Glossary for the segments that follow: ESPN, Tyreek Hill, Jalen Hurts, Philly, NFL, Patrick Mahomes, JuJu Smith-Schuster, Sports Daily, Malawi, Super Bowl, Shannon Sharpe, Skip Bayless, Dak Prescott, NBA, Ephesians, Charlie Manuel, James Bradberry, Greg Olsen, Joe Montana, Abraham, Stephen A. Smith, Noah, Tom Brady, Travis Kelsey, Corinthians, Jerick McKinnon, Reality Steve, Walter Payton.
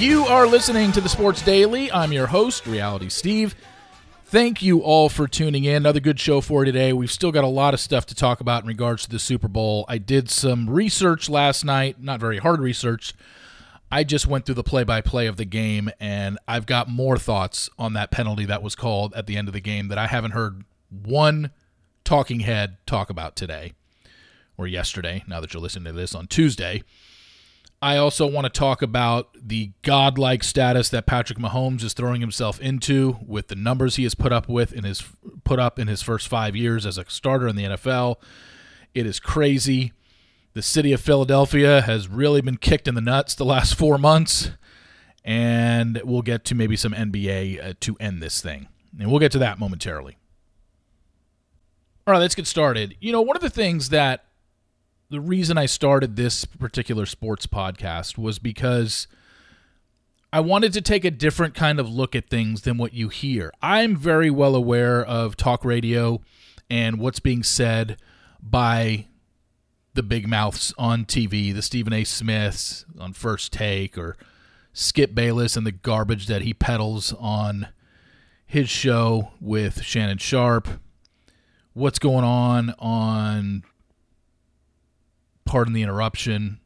You are listening to the Sports Daily. I'm your host, Reality Steve. Thank you all for tuning in. Another good show for you today. We've still got a lot of stuff to talk about in regards to the Super Bowl. I did some research last night, not very hard research. I just went through the play-by-play of the game, and I've got more thoughts on that penalty that was called at the end of the game that I haven't heard one talking head talk about today or yesterday, now that you're listening to this on Tuesday. I also want to talk about the godlike status that Patrick Mahomes is throwing himself into with the numbers he has put up in his first 5 years as a starter in the NFL. It is crazy. The city of Philadelphia has really been kicked in the nuts the last 4 months, and we'll get to maybe some NBA to end this thing, and we'll get to that momentarily. All right, let's get started. You know, one of the things that the reason I started this particular sports podcast was because I wanted to take a different kind of look at things than what you hear. I'm very well aware of talk radio and what's being said by the big mouths on TV, the Stephen A. Smiths on First Take or Skip Bayless and the garbage that he peddles on his show with Shannon Sharpe. What's going on Pardon the Interruption,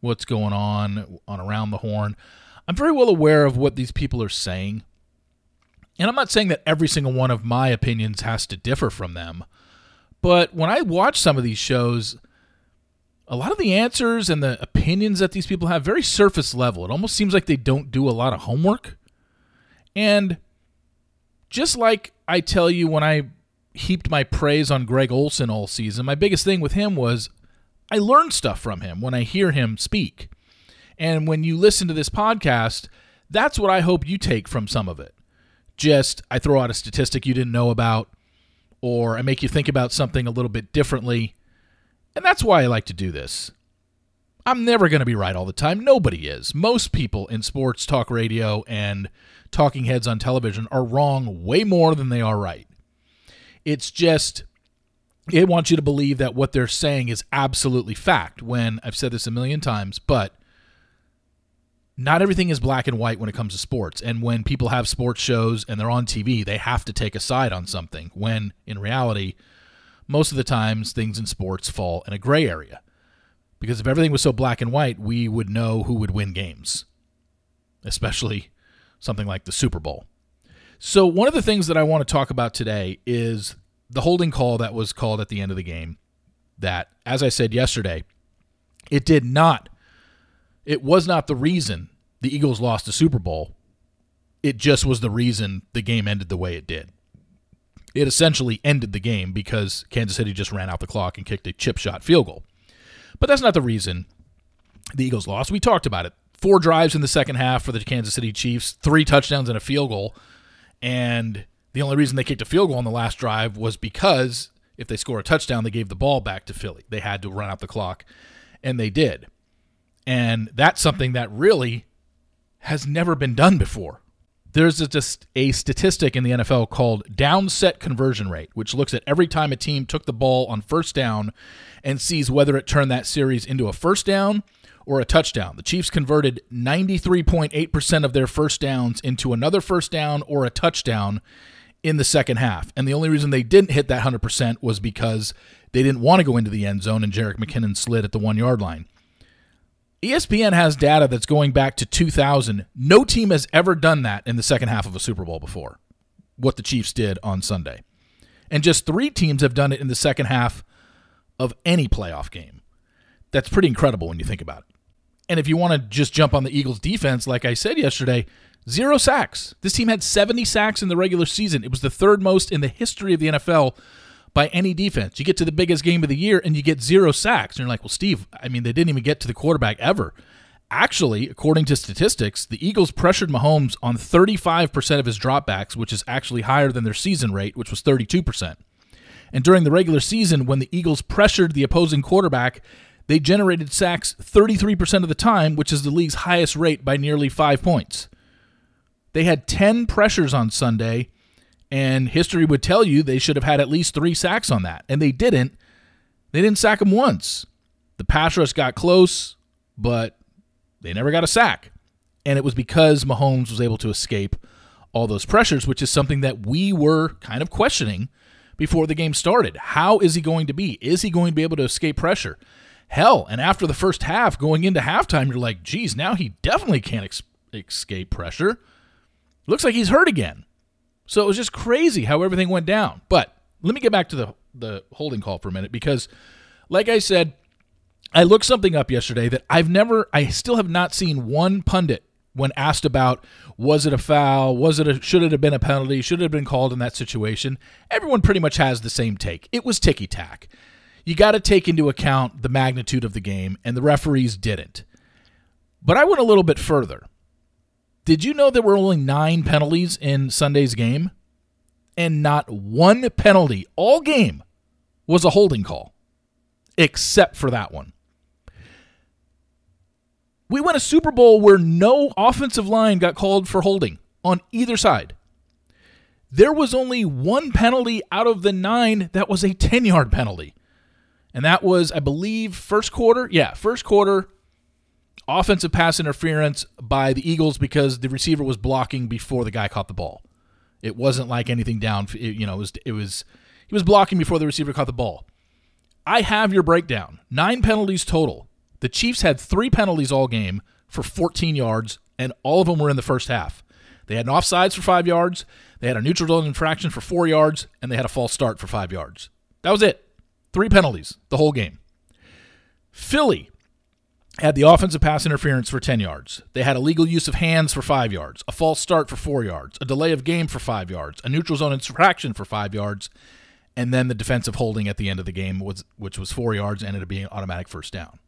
what's going on Around the Horn. I'm very well aware of what these people are saying, and I'm not saying that every single one of my opinions has to differ from them, but when I watch some of these shows, a lot of the answers and the opinions that these people have, very surface level. It almost seems like they don't do a lot of homework. And just like I tell you when I heaped my praise on Greg Olsen all season, my biggest thing with him was I learn stuff from him when I hear him speak. And when you listen to this podcast, that's what I hope you take from some of it. Just, I throw out a statistic you didn't know about, or I make you think about something a little bit differently. And that's why I like to do this. I'm never going to be right all the time. Nobody is. Most people in sports talk radio and talking heads on television are wrong way more than they are right. It's just, it wants you to believe that what they're saying is absolutely fact, when I've said this a million times, but not everything is black and white when it comes to sports. And when people have sports shows and they're on TV, they have to take a side on something, when in reality, most of the times things in sports fall in a gray area. Because if everything was so black and white, we would know who would win games, especially something like the Super Bowl. So one of the things that I want to talk about today is the holding call that was called at the end of the game that, as I said yesterday, it was not the reason the Eagles lost the Super Bowl. It just was the reason the game ended the way it did. It essentially ended the game because Kansas City just ran out the clock and kicked a chip shot field goal. But that's not the reason the Eagles lost. We talked about it. 4 drives in the second half for the Kansas City Chiefs, 3 touchdowns and a field goal, and the only reason they kicked a field goal on the last drive was because if they score a touchdown, they gave the ball back to Philly. They had to run out the clock, and they did. And that's something that really has never been done before. There's just a statistic in the NFL called down set conversion rate, which looks at every time a team took the ball on first down and sees whether it turned that series into a first down or a touchdown. The Chiefs converted 93.8% of their first downs into another first down or a touchdown in the second half. And the only reason they didn't hit that 100% was because they didn't want to go into the end zone and Jerick McKinnon slid at the 1-yard line. ESPN has data that's going back to 2000. No team has ever done that in the second half of a Super Bowl before, what the Chiefs did on Sunday. And just 3 teams have done it in the second half of any playoff game. That's pretty incredible when you think about it. And if you want to just jump on the Eagles' defense, like I said yesterday, 0 sacks. This team had 70 sacks in the regular season. It was the 3rd most in the history of the NFL by any defense. You get to the biggest game of the year and you get 0 sacks. And you're like, well, Steve, I mean, they didn't even get to the quarterback ever. Actually, according to statistics, the Eagles pressured Mahomes on 35% of his dropbacks, which is actually higher than their season rate, which was 32%. And during the regular season, when the Eagles pressured the opposing quarterback, they generated sacks 33% of the time, which is the league's highest rate by nearly 5 points. They had 10 pressures on Sunday, and history would tell you they should have had at least 3 sacks on that, and they didn't. They didn't sack them once. The pass rush got close, but they never got a sack. And it was because Mahomes was able to escape all those pressures, which is something that we were kind of questioning before the game started. How is he going to be? Is he going to be able to escape pressure? Hell, and after the first half, going into halftime, you're like, geez, now he definitely can't escape pressure. Looks like he's hurt again. So it was just crazy how everything went down. But let me get back to the holding call for a minute, because like I said, I looked something up yesterday that I still have not seen one pundit when asked about, was it a foul? Should it have been a penalty? Should it have been called in that situation? Everyone pretty much has the same take. It was ticky-tack. You got to take into account the magnitude of the game, and the referees didn't. But I went a little bit further. Did you know there were only 9 penalties in Sunday's game? And not one penalty all game was a holding call, except for that one. We went a Super Bowl where no offensive line got called for holding on either side. There was only one penalty out of the 9 that was a 10-yard penalty. And that was, I believe, first quarter offensive pass interference by the Eagles because the receiver was blocking before the guy caught the ball. It wasn't like anything down, he was blocking before the receiver caught the ball. I have your breakdown. 9 penalties total. The Chiefs had 3 penalties all game for 14 yards, and all of them were in the first half. They had an offsides for 5 yards, they had a neutral zone infraction for 4 yards, and they had a false start for 5 yards. That was it. 3 penalties the whole game. Philly had the offensive pass interference for 10 yards. They had illegal use of hands for 5 yards, a false start for 4 yards, a delay of game for 5 yards, a neutral zone infraction for 5 yards, and then the defensive holding at the end of the game, which was 4 yards, ended up being an automatic first down.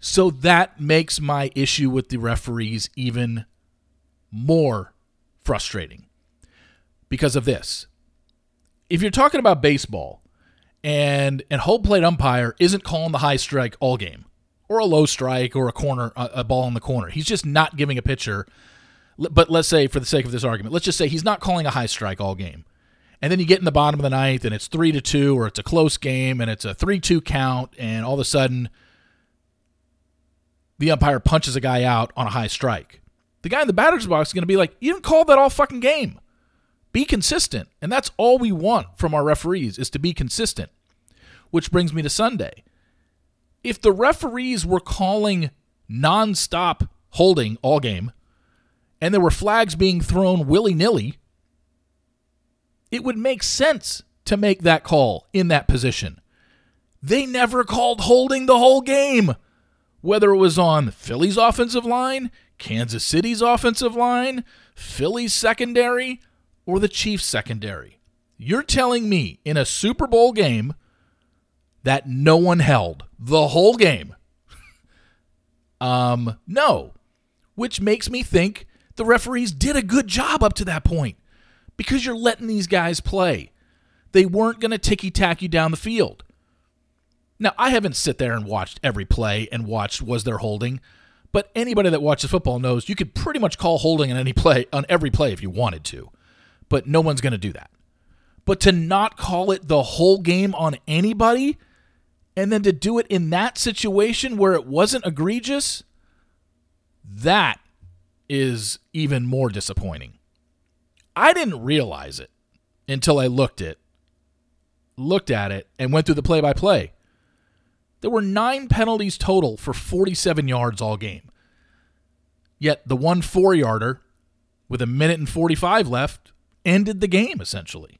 So that makes my issue with the referees even more frustrating because of this. If you're talking about baseball and a home plate umpire isn't calling the high strike all game or a low strike or a ball in the corner, he's just not giving a pitcher. But let's say for the sake of this argument, let's just say he's not calling a high strike all game. And then you get in the bottom of the ninth and it's 3-2 or it's a close game and it's a 3-2 count, and all of a sudden the umpire punches a guy out on a high strike. The guy in the batter's box is going to be like, you didn't call that all fucking game. Be consistent. And that's all we want from our referees, is to be consistent. Which brings me to Sunday. If the referees were calling nonstop holding all game, and there were flags being thrown willy-nilly, it would make sense to make that call in that position. They never called holding the whole game. Whether it was on Philly's offensive line, Kansas City's offensive line, Philly's secondary, or the Chiefs' secondary. You're telling me in a Super Bowl game that no one held the whole game? No. Which makes me think the referees did a good job up to that point, because you're letting these guys play. They weren't going to ticky-tack you down the field. Now, I haven't sit there and watched every play and watched was there holding, but anybody that watches football knows you could pretty much call holding on every play if you wanted to, but no one's going to do that. But to not call it the whole game on anybody, and then to do it in that situation where it wasn't egregious, that is even more disappointing. I didn't realize it until I looked at it and went through the play-by-play. There were 9 penalties total for 47 yards all game. Yet the 1 4-yarder with a minute and 45 left ended the game, essentially.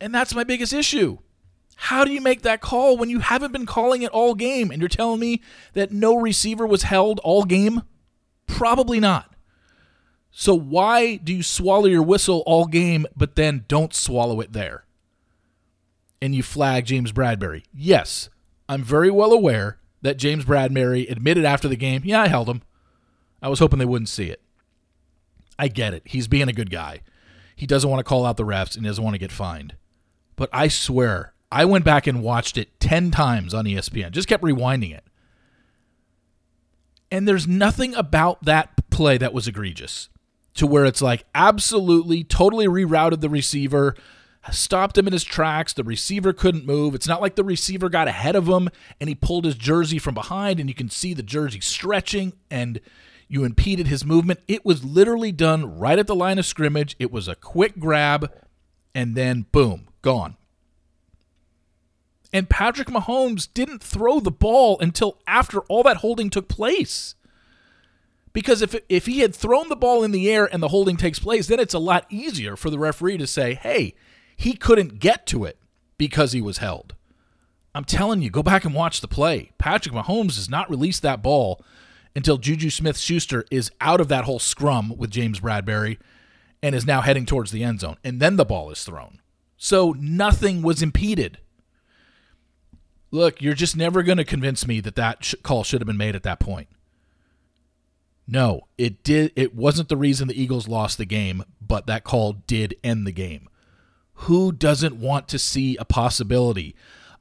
And that's my biggest issue. How do you make that call when you haven't been calling it all game, and you're telling me that no receiver was held all game? Probably not. So why do you swallow your whistle all game, but then don't swallow it there? And you flag James Bradberry. Yes, I'm very well aware that James Bradberry admitted after the game, yeah, I held him. I was hoping they wouldn't see it. I get it. He's being a good guy. He doesn't want to call out the refs and doesn't want to get fined. But I swear, I went back and watched it 10 times on ESPN. Just kept rewinding it. And there's nothing about that play that was egregious to where it's like absolutely, totally rerouted the receiver, stopped him in his tracks. The receiver couldn't move. It's not like the receiver got ahead of him and he pulled his jersey from behind and you can see the jersey stretching, and You impeded his movement. It was literally done right at the line of scrimmage. It was a quick grab, and then boom, gone. And Patrick Mahomes didn't throw the ball until after all that holding took place. Because if he had thrown the ball in the air and the holding takes place, then it's a lot easier for the referee to say, hey, he couldn't get to it because he was held. I'm telling you, go back and watch the play. Patrick Mahomes does not release that ball until JuJu Smith-Schuster is out of that whole scrum with James Bradberry and is now heading towards the end zone. And then the ball is thrown. So nothing was impeded. Look, you're just never going to convince me that that call should have been made at that point. No, it wasn't the reason the Eagles lost the game, but that call did end the game. Who doesn't want to see a possibility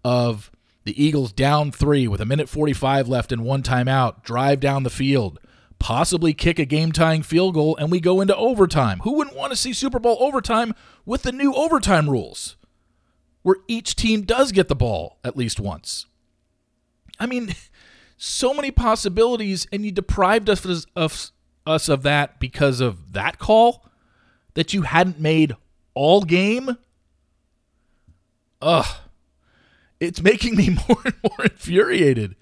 of the Eagles down 3 with 1:45 left and one timeout, drive down the field, possibly kick a game-tying field goal, and we go into overtime? Who wouldn't want to see Super Bowl overtime with the new overtime rules, where each team does get the ball at least once? I mean, so many possibilities, and you deprived us of that because of that call that you hadn't made all game? Ugh. It's making me more and more infuriated.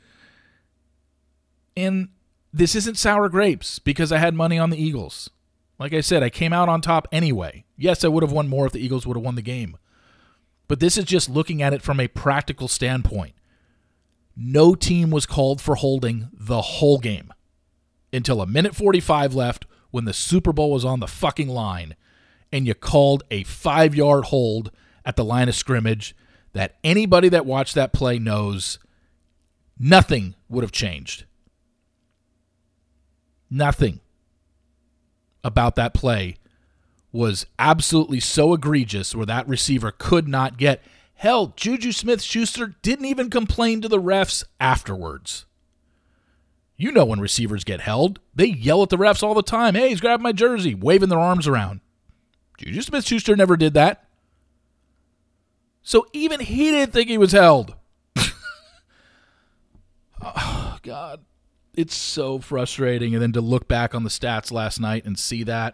And this isn't sour grapes because I had money on the Eagles. Like I said, I came out on top anyway. Yes, I would have won more if the Eagles would have won the game. But this is just looking at it from a practical standpoint. No team was called for holding the whole game until 1:45 left when the Super Bowl was on the fucking line and you called a 5-yard hold at the line of scrimmage that anybody that watched that play knows nothing would have changed. Nothing about that play was absolutely so egregious where that receiver could not get. Hell, JuJu Smith-Schuster didn't even complain to the refs afterwards. You know when receivers get held, they yell at the refs all the time. Hey, he's grabbing my jersey, waving their arms around. JuJu Smith-Schuster never did that. So even he didn't think he was held. Oh, God. It's so frustrating. And then to look back on the stats last night and see that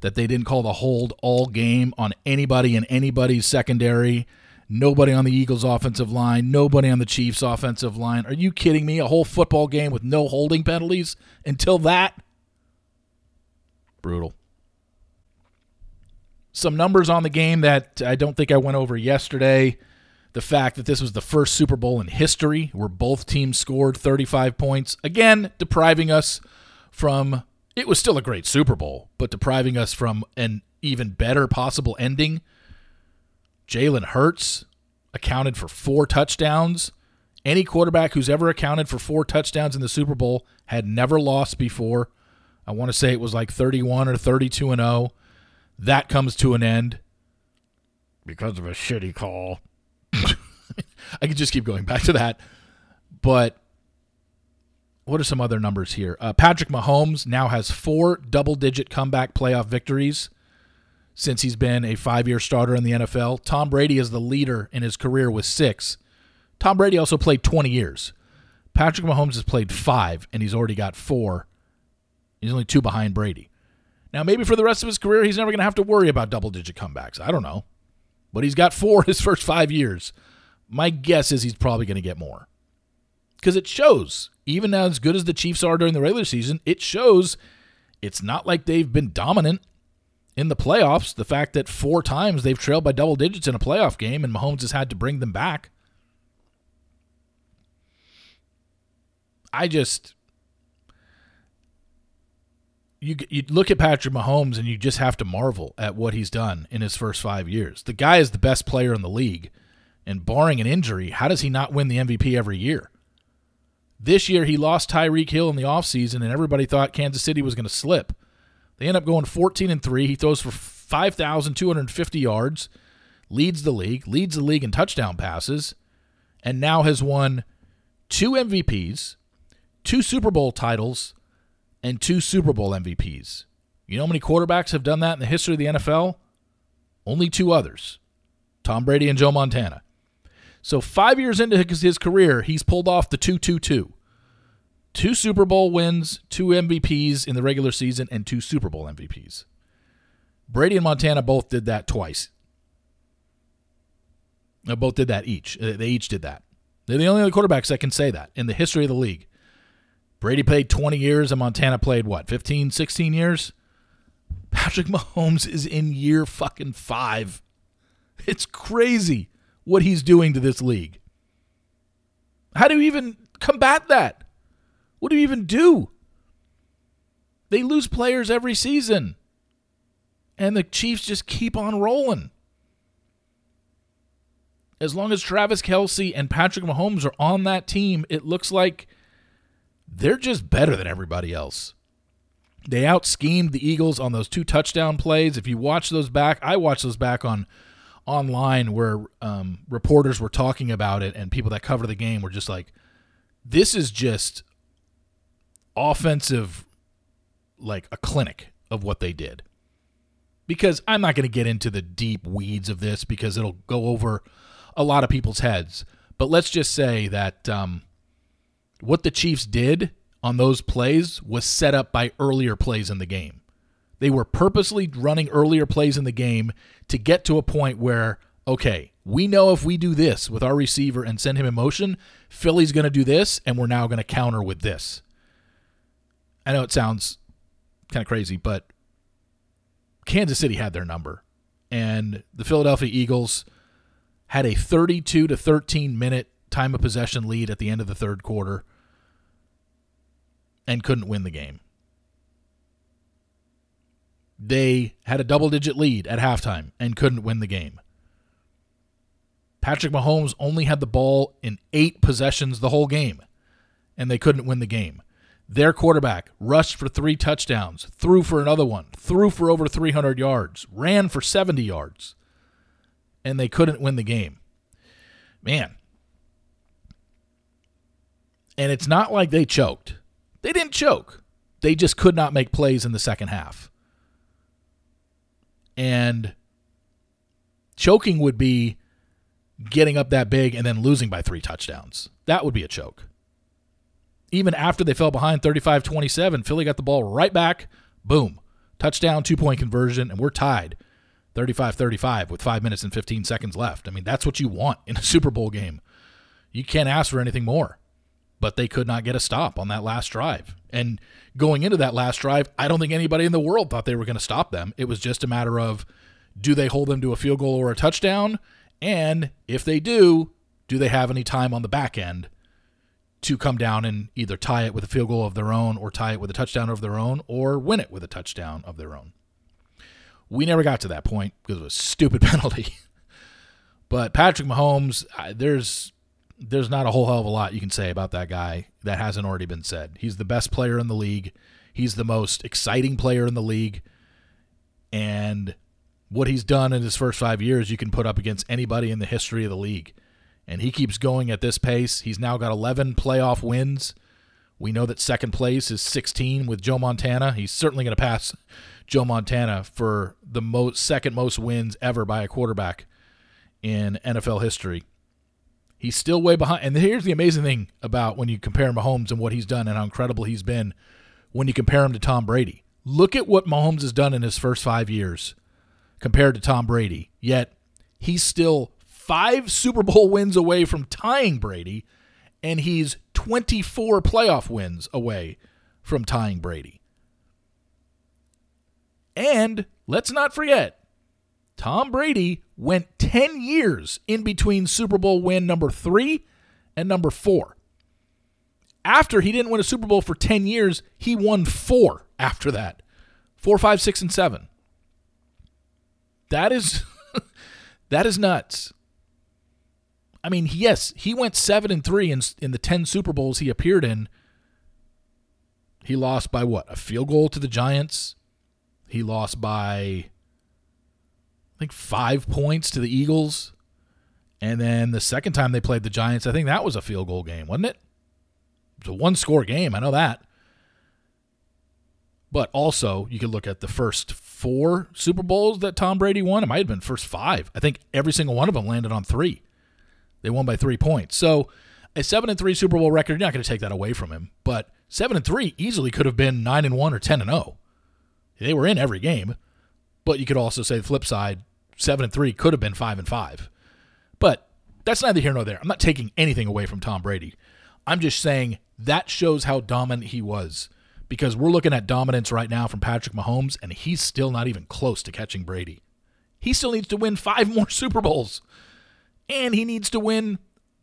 they didn't call the hold all game on anybody in anybody's secondary, nobody on the Eagles' offensive line, nobody on the Chiefs' offensive line. Are you kidding me? A whole football game with no holding penalties until that? Brutal. Some numbers on the game that I don't think I went over yesterday. The fact that this was the first Super Bowl in history where both teams scored 35 points. Again, depriving us from, it was still a great Super Bowl, but depriving us from an even better possible ending. Jalen Hurts accounted for 4 touchdowns. Any quarterback who's ever accounted for 4 touchdowns in the Super Bowl had never lost before. I want to say it was like 31 or 32-0. That comes to an end because of a shitty call. I could just keep going back to that. But what are some other numbers here? Patrick Mahomes now has 4 double-digit comeback playoff victories since he's been a 5-year starter in the NFL. Tom Brady is the leader in his career with 6. Tom Brady also played 20 years. Patrick Mahomes has played 5, and he's already got 4. He's only 2 behind Brady. Now, maybe for the rest of his career, he's never going to have to worry about double-digit comebacks. I don't know. But he's got 4 in his first 5 years. My guess is he's probably going to get more. Because it shows, even as good as the Chiefs are during the regular season, it shows it's not like they've been dominant in the playoffs. The fact that 4 times they've trailed by double digits in a playoff game and Mahomes has had to bring them back. You look at Patrick Mahomes and you just have to marvel at what he's done in his first 5 years. The guy is the best player in the league, and barring an injury, how does he not win the MVP every year? This year he lost Tyreek Hill in the offseason, and everybody thought Kansas City was going to slip. They end up going 14-3. He throws for 5,250 yards, leads the league in touchdown passes, and now has won 2 MVPs, 2 Super Bowl titles, and 2 Super Bowl MVPs. You know how many quarterbacks have done that in the history of the NFL? Only 2 others, Tom Brady and Joe Montana. So 5 years into his career, he's pulled off the 2-2-2. 2 Super Bowl wins, 2 MVPs in the regular season, and 2 Super Bowl MVPs. Brady and Montana both did that twice. They both did that each. They each did that. They're the only other quarterbacks that can say that in the history of the league. Brady played 20 years and Montana played, 15, 16 years? Patrick Mahomes is in year fucking 5. It's crazy what he's doing to this league. How do you even combat that? What do you even do? They lose players every season. And the Chiefs just keep on rolling. As long as Travis Kelsey and Patrick Mahomes are on that team, it looks like they're just better than everybody else. They out-schemed the Eagles on those 2 touchdown plays. If you watch those back, I watched those back online where reporters were talking about it and people that cover the game were just like, this is just offensive, like a clinic of what they did. Because I'm not going to get into the deep weeds of this because it'll go over a lot of people's heads. But let's just say that what the Chiefs did on those plays was set up by earlier plays in the game. They were purposely running earlier plays in the game to get to a point where, okay, we know if we do this with our receiver and send him in motion, Philly's going to do this, and we're now going to counter with this. I know it sounds kind of crazy, but Kansas City had their number, and the Philadelphia Eagles had a 32 to 13 minute time of possession lead at the end of the third quarter and couldn't win the game. They had a double-digit lead at halftime and couldn't win the game. Patrick Mahomes only had the ball in 8 possessions the whole game, and they couldn't win the game. Their quarterback rushed for 3 touchdowns, threw for another one, threw for over 300 yards, ran for 70 yards, and they couldn't win the game. Man. And it's not like they choked. They didn't choke. They just could not make plays in the second half. And choking would be getting up that big and then losing by 3 touchdowns. That would be a choke. Even after they fell behind 35-27, Philly got the ball right back. Boom. Touchdown, 2-point conversion, and we're tied 35-35 with 5 minutes and 15 seconds left. I mean, that's what you want in a Super Bowl game. You can't ask for anything more. But they could not get a stop on that last drive. And going into that last drive, I don't think anybody in the world thought they were going to stop them. It was just a matter of, do they hold them to a field goal or a touchdown? And if they do they have any time on the back end to come down and either tie it with a field goal of their own or tie it with a touchdown of their own or win it with a touchdown of their own. We never got to that point because it was a stupid penalty. But Patrick Mahomes, there's not a whole hell of a lot you can say about that guy that hasn't already been said. He's the best player in the league. He's the most exciting player in the league. And what he's done in his first 5 years, you can put up against anybody in the history of the league. And he keeps going at this pace. He's now got 11 playoff wins. We know that second place is 16 with Joe Montana. He's certainly going to pass Joe Montana for the second most wins ever by a quarterback in NFL history. He's still way behind. And here's the amazing thing about when you compare Mahomes and what he's done and how incredible he's been when you compare him to Tom Brady. Look at what Mahomes has done in his first 5 years compared to Tom Brady. Yet he's still 5 Super Bowl wins away from tying Brady, and he's 24 playoff wins away from tying Brady. And let's not forget, Tom Brady went 10 years in between Super Bowl win number 3 and number 4. After he didn't win a Super Bowl for 10 years, he won 4 after that. 4, 5, 6, and 7. That is nuts. I mean, yes, he went 7-3 in the 10 Super Bowls he appeared in. He lost by what? A field goal to the Giants. He lost by, I think, 5 points to the Eagles. And then the second time they played the Giants, I think that was a field goal game, wasn't it? It was a 1-score game. I know that. But also, you could look at the first 4 Super Bowls that Tom Brady won. It might have been first 5. I think every single one of them landed on 3. They won by 3 points. So, a 7-3 Super Bowl record, you're not going to take that away from him, but 7-3 easily could have been 9-1 or 10-0. They were in every game, but you could also say the flip side, 7-3 could have been 5-5. But that's neither here nor there. I'm not taking anything away from Tom Brady. I'm just saying that shows how dominant he was, because we're looking at dominance right now from Patrick Mahomes, and he's still not even close to catching Brady. He still needs to win 5 more Super Bowls, and he needs to win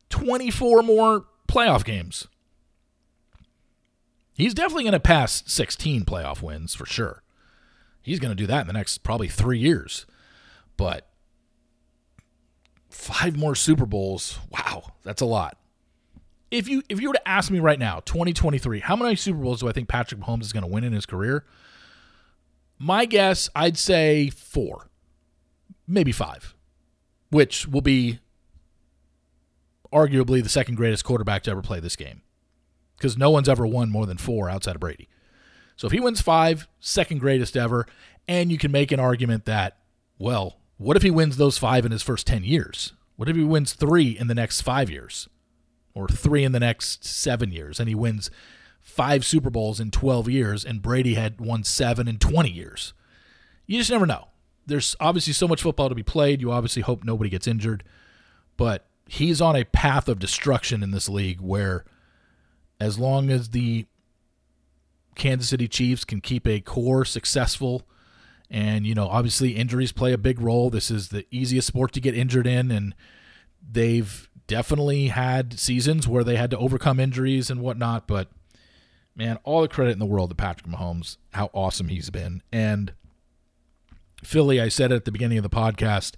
24 more playoff games. He's definitely going to pass 16 playoff wins for sure. He's going to do that in the next probably 3 years. But 5 more Super Bowls, wow, that's a lot. If you were to ask me right now, 2023, how many Super Bowls do I think Patrick Mahomes is going to win in his career? My guess, I'd say 4, maybe 5, which will be arguably the second greatest quarterback to ever play this game, because no one's ever won more than 4 outside of Brady. So if he wins 5, second greatest ever, and you can make an argument that, well, what if he wins those 5 in his first 10 years? What if he wins 3 in the next 5 years? Or 3 in the next 7 years, and he wins 5 Super Bowls in 12 years, and Brady had won 7 in 20 years. You just never know. There's obviously so much football to be played. You obviously hope nobody gets injured, but he's on a path of destruction in this league where as long as the Kansas City Chiefs can keep a core successful, and, you know, obviously injuries play a big role. This is the easiest sport to get injured in, and they've definitely had seasons where they had to overcome injuries and whatnot, but man, all the credit in the world to Patrick Mahomes, how awesome he's been. And Philly, I said it at the beginning of the podcast,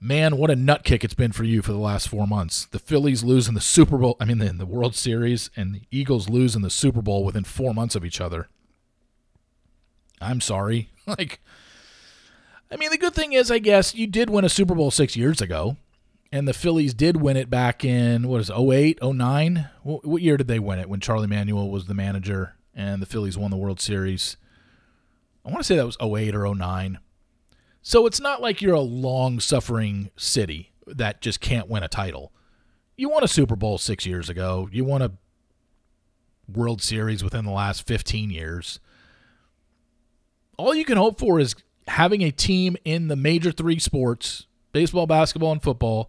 man, what a nut kick it's been for you for the last 4 months. The Phillies lose in the Super Bowl, I mean in the World Series, and the Eagles lose in the Super Bowl within 4 months of each other. I'm sorry. The good thing is, I guess, you did win a Super Bowl 6 years ago. And the Phillies did win it back in, 08, 09? What year did they win it when Charlie Manuel was the manager and the Phillies won the World Series? I want to say that was 08 or 09. So it's not like you're a long-suffering city that just can't win a title. You won a Super Bowl 6 years ago. You won a World Series within the last 15 years. All you can hope for is having a team in the major 3 sports, baseball, basketball, and football,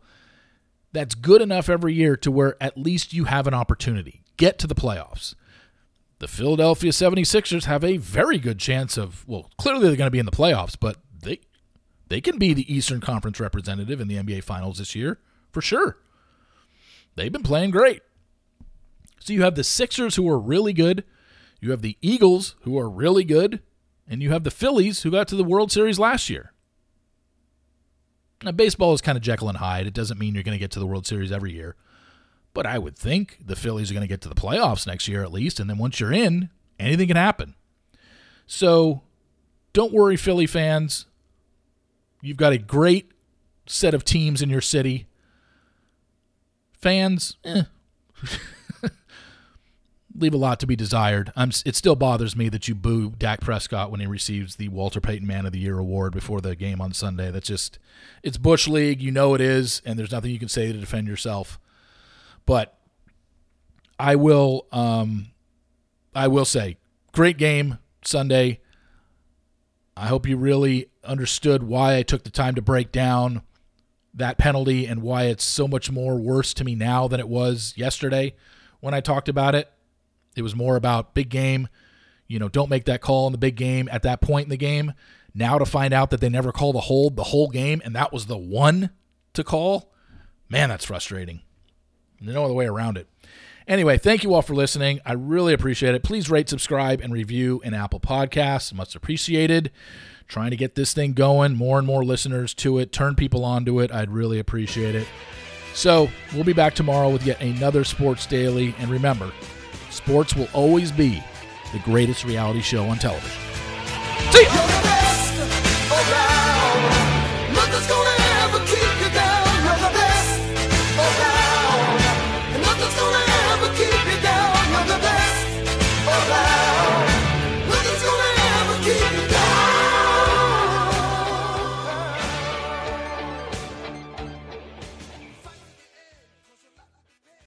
that's good enough every year to where at least you have an opportunity. Get to the playoffs. The Philadelphia 76ers have a very good chance of, well, clearly they're going to be in the playoffs, but they can be the Eastern Conference representative in the NBA Finals this year, for sure. They've been playing great. So you have the Sixers, who are really good. You have the Eagles, who are really good. And you have the Phillies, who got to the World Series last year. Now, baseball is kind of Jekyll and Hyde. It doesn't mean you're going to get to the World Series every year. But I would think the Phillies are going to get to the playoffs next year at least. And then once you're in, anything can happen. So don't worry, Philly fans. You've got a great set of teams in your city. Fans, leave a lot to be desired. It still bothers me that you boo Dak Prescott when he receives the Walter Payton Man of the Year award before the game on Sunday. That's just, it's Bush League, you know it is, and there's nothing you can say to defend yourself. But I will say, great game Sunday. I hope you really understood why I took the time to break down that penalty and why it's so much more worse to me now than it was yesterday when I talked about it. It was more about big game, don't make that call in the big game at that point in the game. Now to find out that they never called a hold the whole game, and that was the one to call, man, that's frustrating. There's no other way around it. Anyway, thank you all for listening. I really appreciate it. Please rate, subscribe, and review in Apple Podcasts. Much appreciated. Trying to get this thing going, more and more listeners to it, turn people onto it. I'd really appreciate it. So we'll be back tomorrow with yet another Sports Daily, and remember, sports will always be the greatest reality show on television. See ya!